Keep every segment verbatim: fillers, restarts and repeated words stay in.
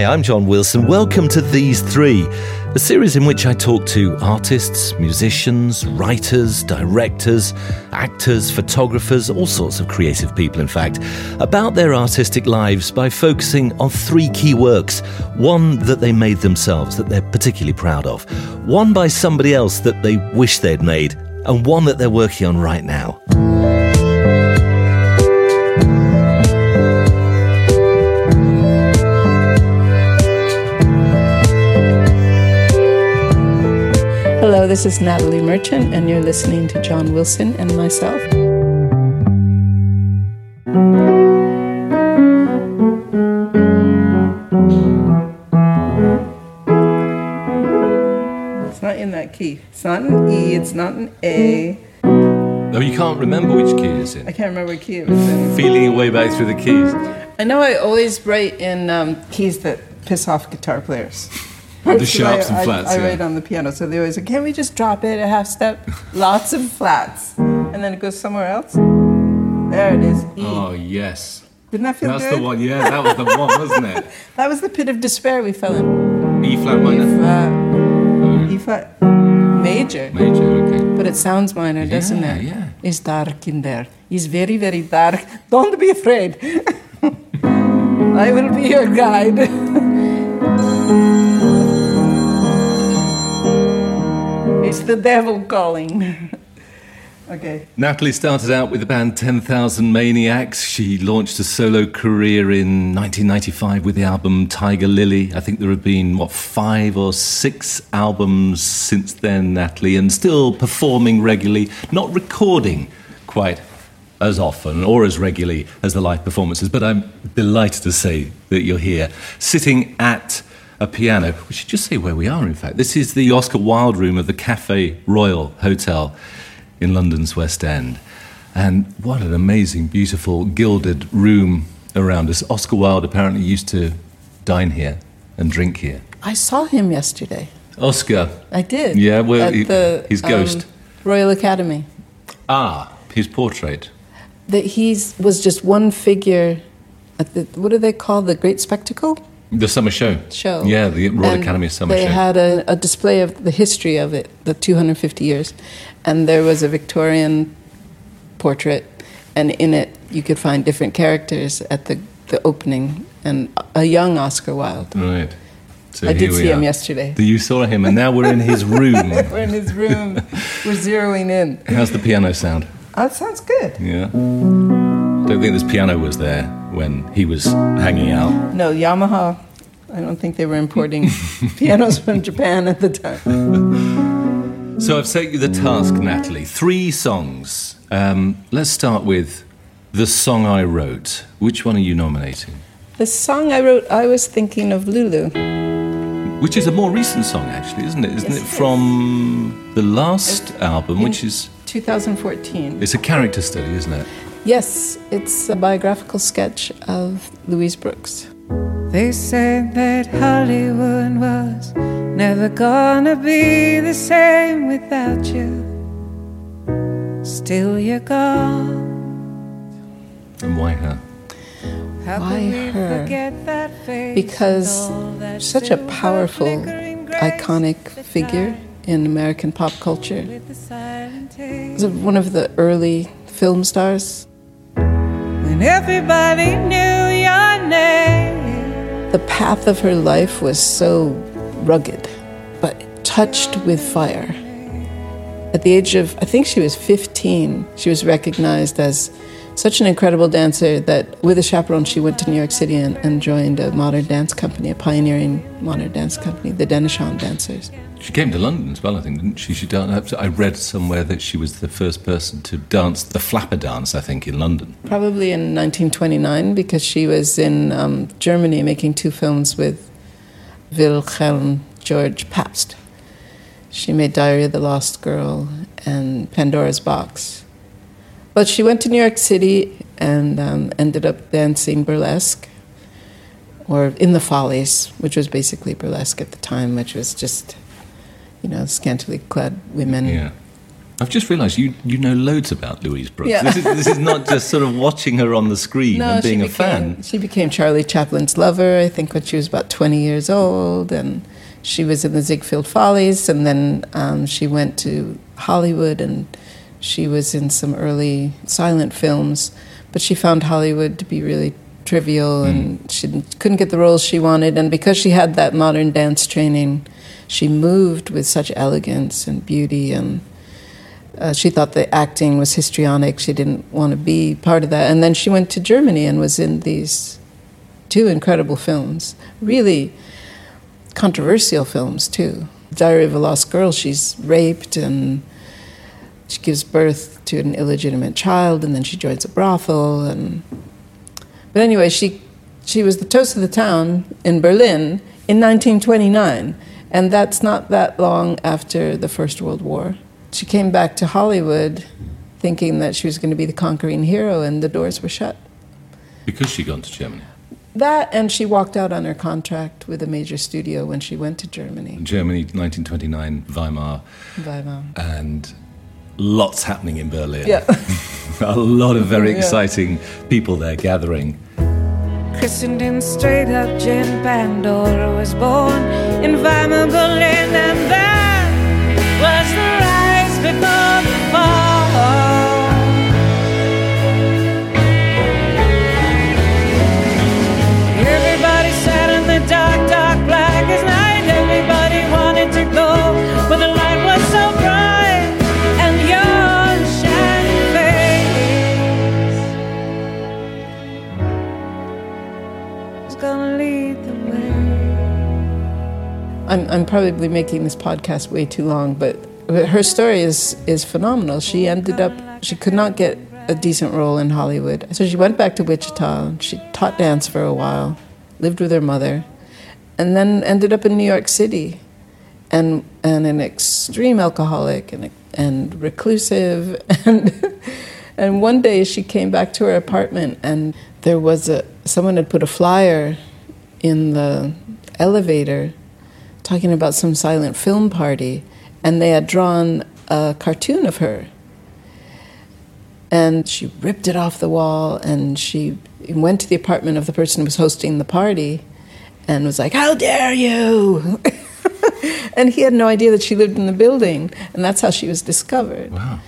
Hi, I'm John Wilson. Welcome to These Three, a series in which I talk to artists, musicians, writers, directors, actors, photographers, all sorts of creative people, in fact, about their artistic lives by focusing on three key works. One that they made themselves, that they're particularly proud of. One by somebody else that they wish they'd made, and one that they're working on right now. Hello, this is Natalie Merchant, and you're listening to John Wilson and myself. It's not in that key. It's not an E, it's not an A. No, you can't remember which key it's in. I can't remember what key it was in. Feeling your way back through the keys. I know I always write in um, keys that piss off guitar players. The sharps I, and flats. I, I yeah. write on the piano, so they always say, "Can we just drop it a half step?" Lots of flats, and then it goes somewhere else. There it is. E. Oh yes. Didn't that feel That's good? That's the one. Yeah, that was the one, wasn't it? That was the pit of despair we fell in. E flat minor. E flat. Oh. E flat. Major. Major. Okay. But it sounds minor, yeah, doesn't it? Yeah. It's dark in there. It's very, very dark. Don't be afraid. I will be your guide. It's the devil calling. Okay. Natalie started out with the band ten thousand Maniacs. She launched a solo career in nineteen ninety-five with the album Tiger Lily. I think there have been, what, five or six albums since then, Natalie, and still performing regularly, not recording quite as often or as regularly as the live performances. But I'm delighted to say that you're here, sitting at a piano. We should just say where we are, in fact. This is the Oscar Wilde room of the Café Royal Hotel in London's West End. And what an amazing, beautiful, gilded room around us. Oscar Wilde apparently used to dine here and drink here. I saw him yesterday. Oscar? I did. Yeah, well, he, the, his ghost. Um, Royal Academy. Ah, his portrait. That he was just one figure at the, what do they call, the Great Spectacle? The summer show. Show. Yeah, the Royal and Academy summer they show. They had a, a display of the history of it, the two hundred fifty years. And there was a Victorian portrait, and in it you could find different characters at the, the opening, and a young Oscar Wilde. Right. So I did see are. him yesterday. You saw him, and now we're in his room. We're in his room. We're zeroing in. How's the piano sound? Oh, it sounds good. Yeah. I don't think this piano was there when he was hanging out. No, Yamaha. I don't think they were importing pianos from Japan at the time. So I've set you the task, Natalie. Three songs. Um, let's start with The Song I Wrote. Which one are you nominating? The Song I Wrote, I was thinking of Lulu. Which is a more recent song, actually, isn't it? Isn't yes, it from it is. the last it's album, which is... twenty fourteen. It's a character study, isn't it? Yes, it's a biographical sketch of Louise Brooks. They said that Hollywood was never gonna be the same without you. Still you're gone. And why her? Why her? Because such a powerful, iconic figure in American pop culture. She's one of the early film stars. And everybody knew your name. The path of her life was so rugged, but touched with fire. At the age of, I think she was fifteen, she was recognized as such an incredible dancer that with a chaperone she went to New York City and, and joined a modern dance company, a pioneering modern dance company, the Denishawn Dancers. She came to London as well, I think, didn't she? She danced. I read somewhere that she was the first person to dance the flapper dance, I think, in London. Probably in nineteen twenty-nine, because she was in um, Germany making two films with Wilhelm George Pabst. She made Diary of the Lost Girl and Pandora's Box. But she went to New York City and um, ended up dancing burlesque, or in the Follies, which was basically burlesque at the time, which was just... you know, scantily clad women, yeah. I've just realised you, you know loads about Louise Brooks. Yeah. This is, this is not just sort of watching her on the screen no, and being became, a fan. She became Charlie Chaplin's lover, I think, when she was about twenty years old, and she was in the Ziegfeld Follies, and then um, she went to Hollywood, and she was in some early silent films, but she found Hollywood to be really trivial, and mm. she couldn't get the roles she wanted, and because she had that modern dance training, she moved with such elegance and beauty, and uh, she thought the acting was histrionic. She didn't want to be part of that, and then she went to Germany and was in these two incredible films, really controversial films too. Diary of a Lost Girl, she's raped, and she gives birth to an illegitimate child, and then she joins a brothel, and But anyway, she she was the toast of the town in Berlin in nineteen twenty-nine, and that's not that long after the First World War. She came back to Hollywood thinking that she was going to be the conquering hero, and the doors were shut. Because she'd gone to Germany. That, and she walked out on her contract with a major studio when she went to Germany. Germany, nineteen twenty-nine, Weimar. Weimar. And lots happening in Berlin. Yeah. A lot of very exciting yeah. people there gathering. Christened in straight up gin, Pandora was born in Weimar, Berlin, and there was the rise before the fall. Everybody sat in the dark, dark, black as night. Everybody wanted to go, but the light was so bright. I'm, I'm probably making this podcast way too long, but her story is, is phenomenal. She ended up, she could not get a decent role in Hollywood. So she went back to Wichita. She taught dance for a while, lived with her mother, and then ended up in New York City and and an extreme alcoholic and and reclusive. And, and one day she came back to her apartment, and there was a, someone had put a flyer in the elevator talking about some silent film party, and they had drawn a cartoon of her. And she ripped it off the wall, and she went to the apartment of the person who was hosting the party and was like, "How dare you!" And he had no idea that she lived in the building, and that's how she was discovered. Wow.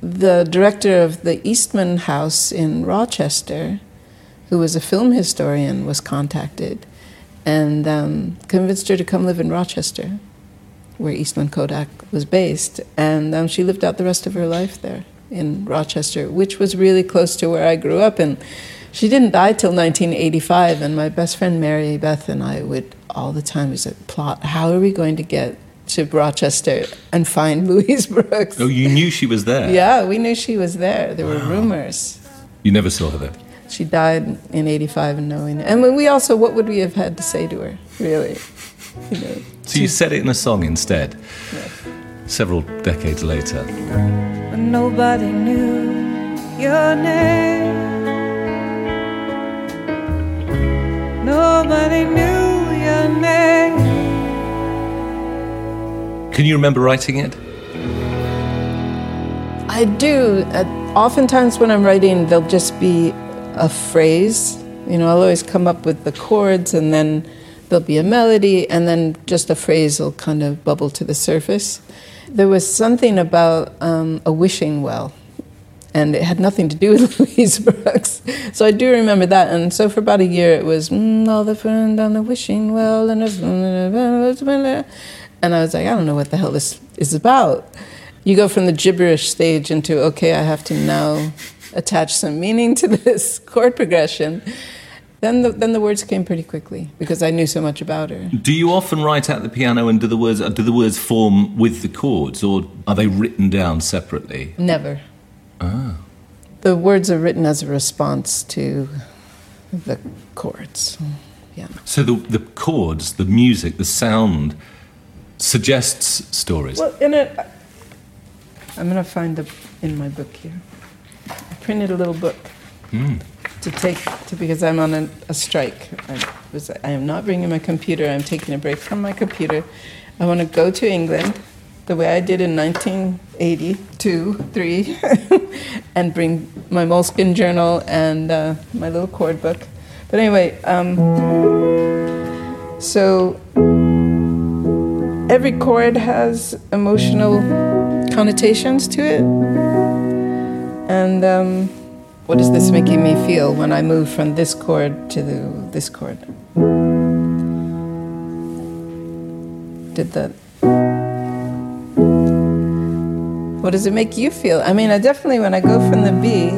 The director of the Eastman House in Rochester, who was a film historian, was contacted and um, convinced her to come live in Rochester, where Eastman Kodak was based. And um, she lived out the rest of her life there in Rochester, which was really close to where I grew up. And she didn't die till nineteen eighty-five. And my best friend Mary Beth and I would all the time was like, plot, how are we going to get to Rochester and find Louise Brooks? Oh, you knew she was there? Yeah, we knew she was there. There wow. were rumors. You never saw her there? She died in eighty-five and knowing it. And we also, what would we have had to say to her, really? You know, so you said it in a song instead, yeah. several decades later. When nobody knew your name, nobody knew your name. Can you remember writing it? I do. Uh, oftentimes when I'm writing, there'll just be a phrase, you know, I'll always come up with the chords, and then there'll be a melody, and then just a phrase will kind of bubble to the surface. There was something about um, a wishing well, and it had nothing to do with Louise Brooks. So I do remember that, and so for about a year it was mm, all the friend on the wishing well, and and I was like, I don't know what the hell this is about. You go from the gibberish stage into, okay, I have to now attach some meaning to this chord progression. Then the, then the words came pretty quickly because I knew so much about her. Do you often write at the piano, and do the words do the words form with the chords, or are they written down separately? Never. Ah. The words are written as a response to the chords. Yeah. So the the chords, the music, the sound suggests stories. Well, in a, I'm going to find the in my book here. I printed a little book mm. to take to because I'm on a, a strike. I, was, I am not bringing my computer. I'm taking a break from my computer. I want to go to England the way I did in nineteen eighty-two, three, and bring my Moleskine journal and uh, my little chord book. But anyway, um, so every chord has emotional connotations to it. And um, what is this making me feel when I move from this chord to the, this chord? Did that. What does it make you feel? I mean, I definitely, when I go from the B,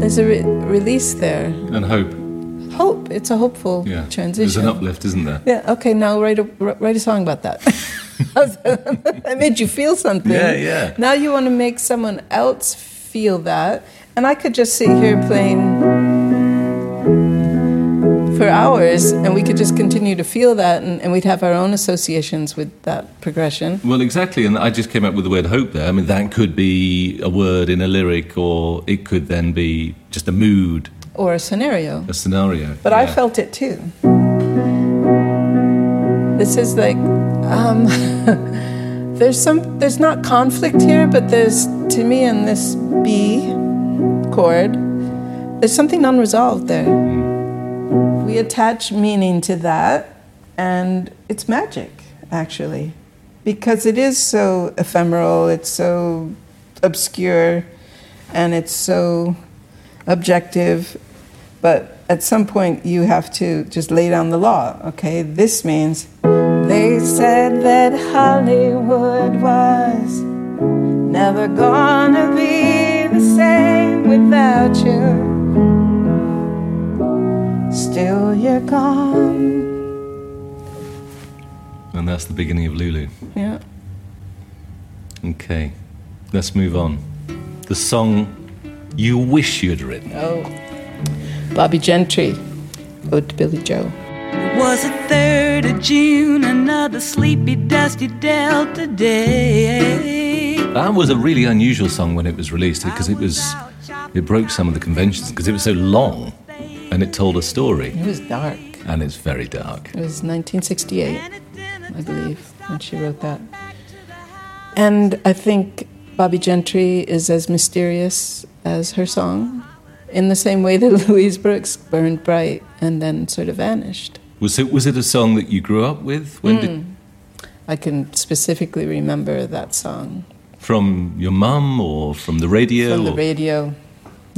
there's a re- release there. And hope. Hope. It's a hopeful yeah. transition. There's an uplift, isn't there? Yeah, okay, now write a, write a song about that. I made you feel something. Yeah, yeah. Now you want to make someone else feel that. And I could just sit here playing for hours, and we could just continue to feel that, and, and we'd have our own associations with that progression. Well, exactly, and I just came up with the word hope there. I mean, that could be a word in a lyric, or it could then be just a mood. Or a scenario. A scenario. But yeah. I felt it too. This is like, um, there's some, there's not conflict here, but there's, to me, in this B chord, there's something unresolved there. Mm. We attach meaning to that, and it's magic, actually, because it is so ephemeral, it's so obscure, and it's so objective. But at some point, you have to just lay down the law, okay? This means, they said that Hollywood was never gonna be the same without you. Still you're gone. And that's the beginning of Lulu. Yeah. Okay, let's move on. The song you wish you'd written. Oh, Bobby Gentry, Ode to Billy Joe. It was the third of June, another sleepy, dusty Delta day. That was a really unusual song when it was released, because it was, it broke some of the conventions, because it was so long. And it told a story. It was dark. And it's very dark. It was nineteen sixty-eight, I believe, when she wrote that. And I think Bobby Gentry is as mysterious as her song, in the same way that Louise Brooks burned bright and then sort of vanished. Was it, was it a song that you grew up with? When mm. did... I can specifically remember that song. From your mum or from the radio? From the or... radio.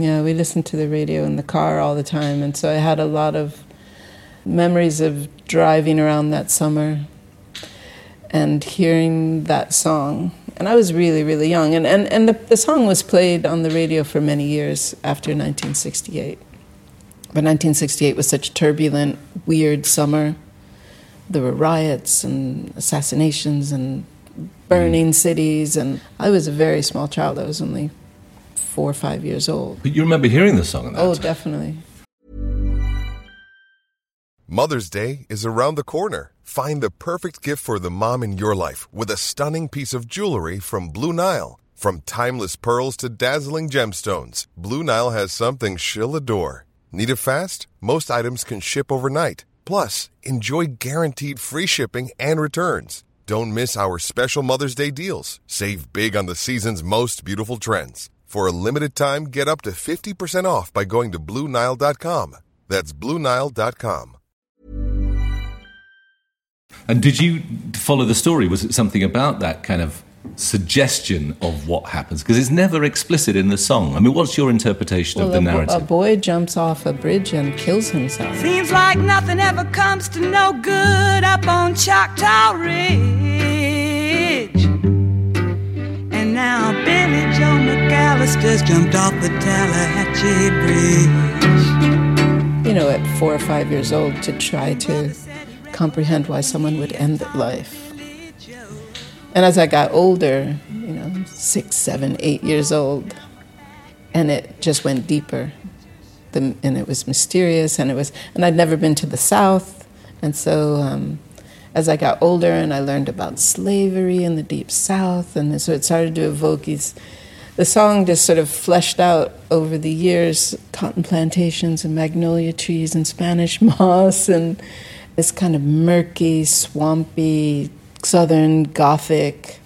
Yeah, we listened to the radio in the car all the time, and so I had a lot of memories of driving around that summer and hearing that song. And I was really, really young, and, and, and the, the song was played on the radio for many years after nineteen sixty-eight. But nineteen sixty-eight was such a turbulent, weird summer. There were riots and assassinations and burning cities, and I was a very small child. I was only four or five years old. But you remember hearing the song at that time? Oh, definitely. Mother's Day is around the corner. Find the perfect gift for the mom in your life with a stunning piece of jewelry from Blue Nile. From timeless pearls to dazzling gemstones, Blue Nile has something she'll adore. Need it fast? Most items can ship overnight. Plus, enjoy guaranteed free shipping and returns. Don't miss our special Mother's Day deals. Save big on the season's most beautiful trends. For a limited time, get up to fifty percent off by going to Blue Nile dot com. That's Blue Nile dot com. And did you follow the story? Was it something about that kind of suggestion of what happens? Because it's never explicit in the song. I mean, what's your interpretation well, of the narrative? A, bo- a boy jumps off a bridge and kills himself. Seems like nothing ever comes to no good up on Choctaw Ridge. And now Billy Joe McAllister's jumped off the Tallahatchie Bridge. You know, at four or five years old, to try to comprehend why someone would end their life. And as I got older, you know, six, seven, eight years old, and it just went deeper. The, and it was mysterious, and it was, and I'd never been to the South, and so. Um, As I got older and I learned about slavery in the Deep South, and so it started to evoke these. The song just sort of fleshed out over the years, cotton plantations and magnolia trees and Spanish moss and this kind of murky, swampy, Southern Gothic.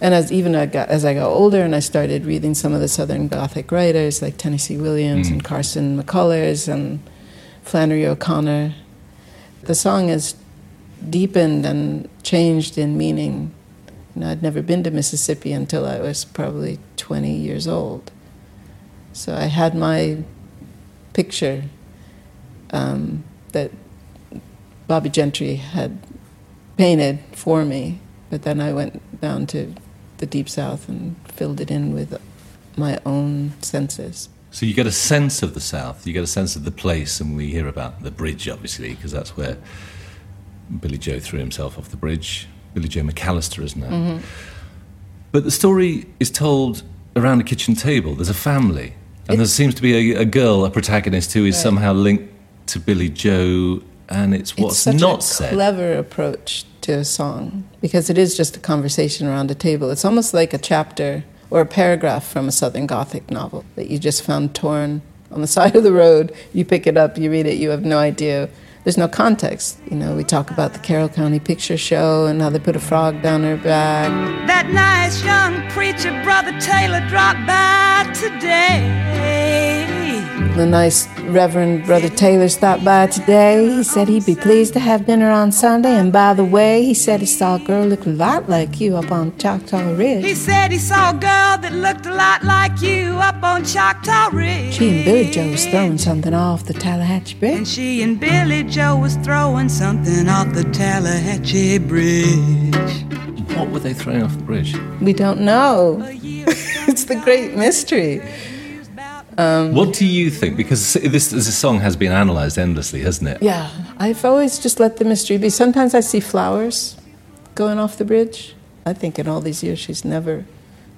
And as even I got, as I got older and I started reading some of the Southern Gothic writers like Tennessee Williams mm. and Carson McCullers and Flannery O'Connor, the song has deepened and changed in meaning. You know, I'd never been to Mississippi until I was probably twenty years old. So I had my picture um, that Bobby Gentry had painted for me, but then I went down to the Deep South and filled it in with my own senses. So you get a sense of the South, you get a sense of the place, and we hear about the bridge, obviously, because that's where Billy Joe threw himself off the bridge. Billy Joe McAllister, isn't it? Mm-hmm. But the story is told around a kitchen table. There's a family, and it's, there seems to be a, a girl, a protagonist, who is right. somehow linked to Billy Joe, and it's what's it's not said. It's such a clever approach to a song, because it is just a conversation around a table. It's almost like a chapter or a paragraph from a Southern Gothic novel that you just found torn on the side of the road. You pick it up, you read it, you have no idea. There's no context. You know, we talk about the Carroll County Picture Show and how they put a frog down her back. That nice young preacher, Brother Taylor, dropped by today. The nice Reverend Brother Taylor stopped by today. He said he'd be pleased to have dinner on Sunday. And by the way, he said he saw a girl look a lot like you up on Choctaw Ridge. He said he saw a girl that looked a lot like you up on Choctaw Ridge. She and Billy Joe was throwing something off the Tallahatchie Bridge. And she and Billy Joe was throwing something off the Tallahatchie Bridge. What were they throwing off the bridge? We don't know. It's the great mystery. Um, what do you think? Because this, this song has been analysed endlessly, hasn't it? Yeah, I've always just let the mystery be. Sometimes I see flowers going off the bridge. I think in all these years she's never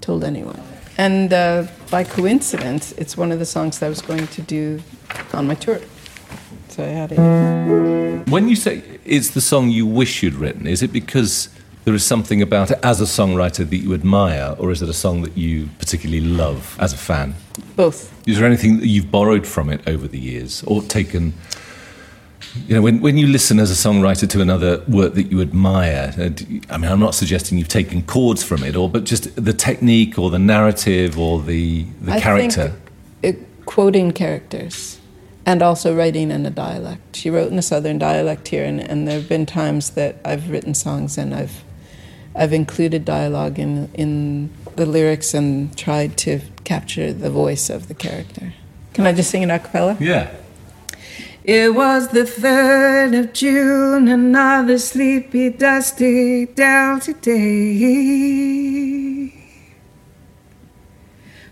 told anyone. And uh, by coincidence, it's one of the songs that I was going to do on my tour. So I had it. When you say it's the song you wish you'd written, is it because there is something about it as a songwriter that you admire, or is it a song that you particularly love as a fan? Both. Is there anything that you've borrowed from it over the years, or taken, you know, when, when you listen as a songwriter to another work that you admire, I mean, I'm not suggesting you've taken chords from it, or but just the technique or the narrative or the, the I character? Think it, quoting characters and also writing in a dialect. She wrote in a Southern dialect here, and, and there have been times that I've written songs and I've I've included dialogue in in the lyrics and tried to capture the voice of the character. Can I just sing it a cappella? Yeah. It was the third of June, another sleepy, dusty, delty day.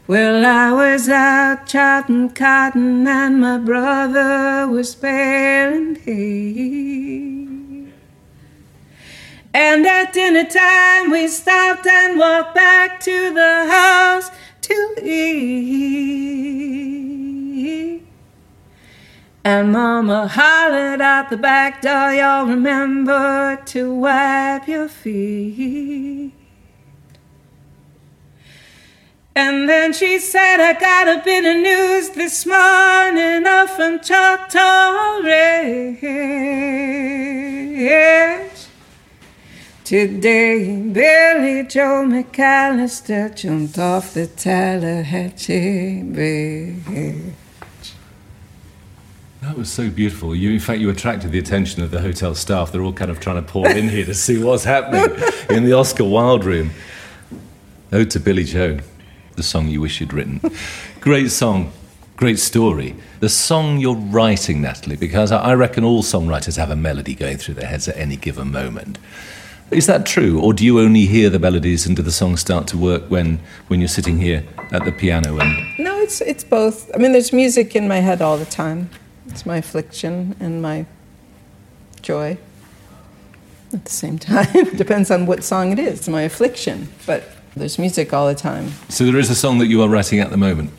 Well, I was out charting cotton and my brother was baling hay. And at dinner time we stopped and walked back to the house to eat. And Mama hollered out the back door, y'all remember to wipe your feet. And then she said, I got a bit of news this morning up from Choctaw Ridge. Today, Billy Joe McAllister jumped off the Tallahatchie Bridge. That was so beautiful. You, in fact, you attracted the attention of the hotel staff. They're all kind of trying to pour in here to see what's happening in the Oscar Wilde room. Ode to Billy Joe, the song you wish you'd written. Great song, great story. The song you're writing, Natalie, because I reckon all songwriters have a melody going through their heads at any given moment. Is that true, or do you only hear the melodies and do the songs start to work when, when you're sitting here at the piano? And no, it's it's both. I mean, there's music in my head all the time. It's my affliction and my joy at the same time. Depends on what song it is. It's my affliction, but there's music all the time. So there is a song that you are writing at the moment?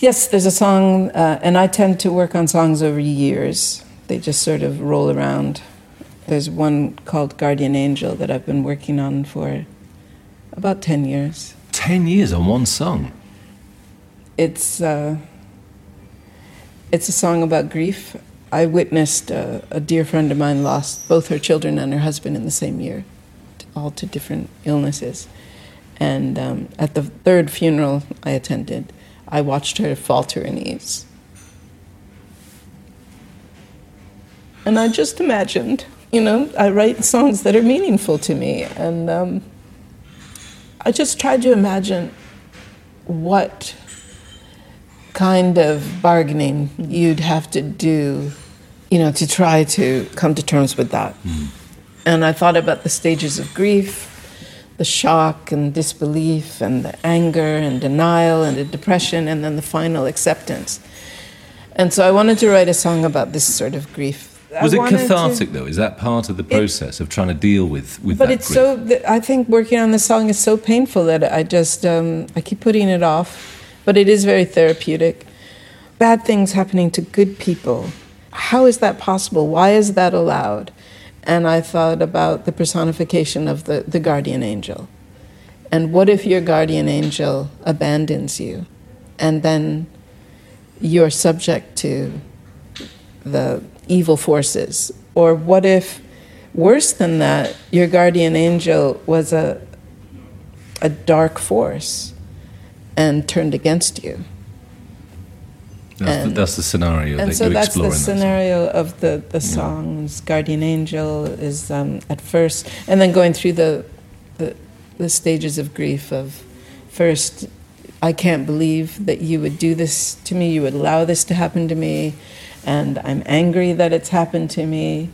Yes, there's a song, uh, and I tend to work on songs over years. They just sort of roll around. There's one called Guardian Angel that I've been working on for about ten years. Ten years on one song? It's uh, it's a song about grief. I witnessed a, a dear friend of mine lost both her children and her husband in the same year, all to different illnesses. And um, at the third funeral I attended, I watched her fall to her knees. And I just imagined, you know, I write songs that are meaningful to me. And um, I just tried to imagine what kind of bargaining you'd have to do, you know, to try to come to terms with that. Mm. And I thought about the stages of grief, the shock and disbelief and the anger and denial and the depression and then the final acceptance. And so I wanted to write a song about this sort of grief. Was I it cathartic, to, though? Is that part of the process it, of trying to deal with, with but that it's grief? So, th- I think working on this song is so painful that I just, um, I keep putting it off. But it is very therapeutic. Bad things happening to good people. How is that possible? Why is that allowed? And I thought about the personification of the, the guardian angel. And what if your guardian angel abandons you? And then you're subject to the evil forces. Or what if, worse than that, your guardian angel was a a dark force and turned against you? That's, and, the, that's the scenario that so you're exploring. And so that's the scenario that of the, the songs. Yeah. Guardian Angel is um, at first, and then going through the, the the stages of grief of first, I can't believe that you would do this to me, you would allow this to happen to me, and I'm angry that it's happened to me.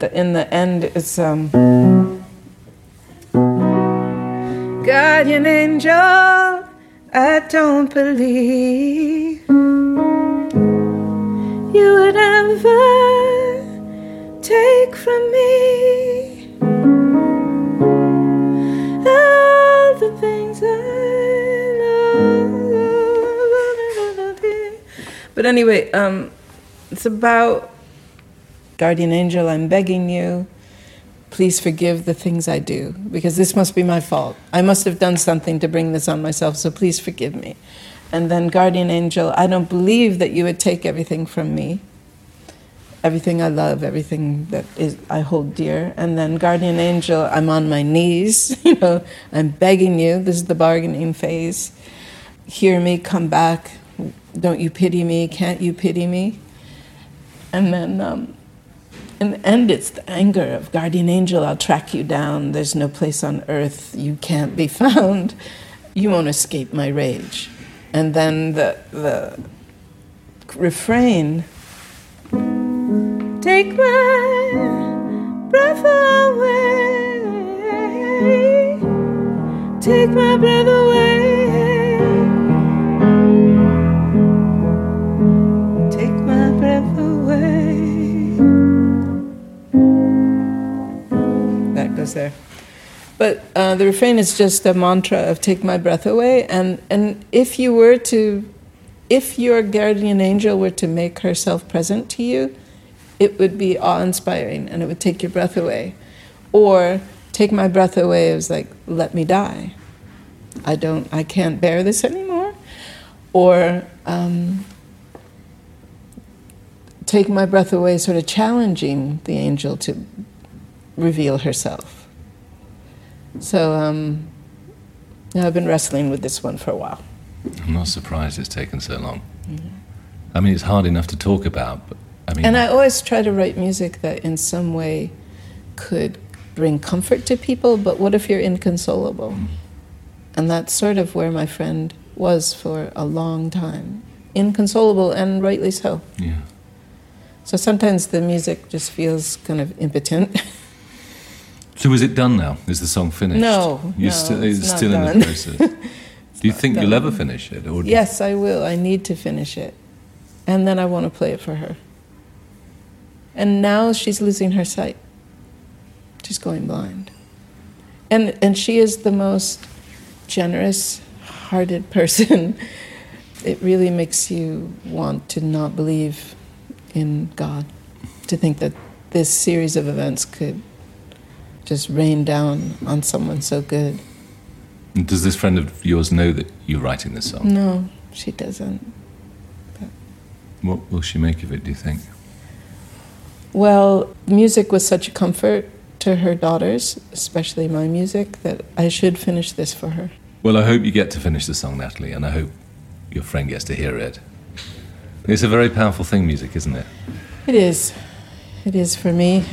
The, in the end, it's... Um, Guardian Angel, I don't believe you would ever take from me all the things I love. But anyway, um, it's about Guardian Angel, I'm begging you, please forgive the things I do, because this must be my fault. I must have done something to bring this on myself, so please forgive me. And then Guardian Angel, I don't believe that you would take everything from me, everything I love, everything that is I hold dear. And then Guardian Angel, I'm on my knees, you know, I'm begging you. This is the bargaining phase. Hear me, come back. Don't you pity me? Can't you pity me? And then um, in the end, it's the anger of Guardian Angel, I'll track you down. There's no place on earth. You can't be found. You won't escape my rage. And then the the refrain, take my breath away, take my breath away, take my breath away. That goes there. But uh, the refrain is just a mantra of take my breath away. And, and if you were to, if your guardian angel were to make herself present to you, it would be awe-inspiring and it would take your breath away. Or take my breath away is like, let me die. I don't, I can't bear this anymore. Or um, take my breath away sort of challenging the angel to reveal herself. So um, I've been wrestling with this one for a while. I'm not surprised it's taken so long. Mm-hmm. I mean, it's hard enough to talk about. But I mean, and I always try to write music that in some way could bring comfort to people, but what if you're inconsolable? Mm. And that's sort of where my friend was for a long time. Inconsolable, and rightly so. Yeah. So sometimes the music just feels kind of impotent. So is it done now? Is the song finished? No, You're no st- it's, it's not still done. In the process. Do you think done. You'll ever finish it? Or yes, I will. I need to finish it. And then I want to play it for her. And now she's losing her sight. She's going blind. And and she is the most generous-hearted person. It really makes you want to not believe in God, to think that this series of events could just rain down on someone so good. Does this friend of yours know that you're writing this song? No, she doesn't. But what will she make of it, do you think? Well, music was such a comfort to her daughters, especially my music, that I should finish this for her. Well, I hope you get to finish the song, Natalie, and I hope your friend gets to hear it. It's a very powerful thing, music, isn't it? It is. It is for me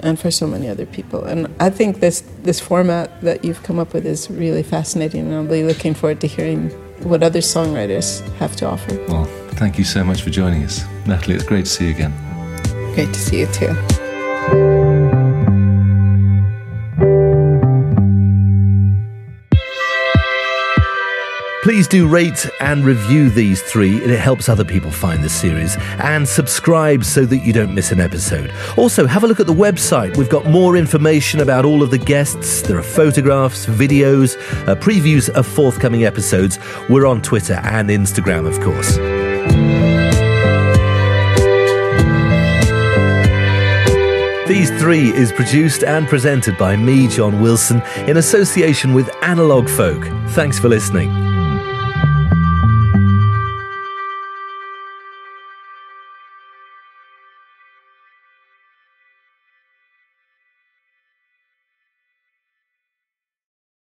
and for so many other people. And I think this, this format that you've come up with is really fascinating, and I'll be looking forward to hearing what other songwriters have to offer. Well, thank you so much for joining us. Natalie, it's great to see you again. Great to see you too. Please do rate and review these three. It helps other people find this series. And subscribe so that you don't miss an episode. Also, have a look at the website. We've got more information about all of the guests. There are photographs, videos, uh, previews of forthcoming episodes. We're on Twitter and Instagram, of course. These Three is produced and presented by me, John Wilson, in association with Analog Folk. Thanks for listening.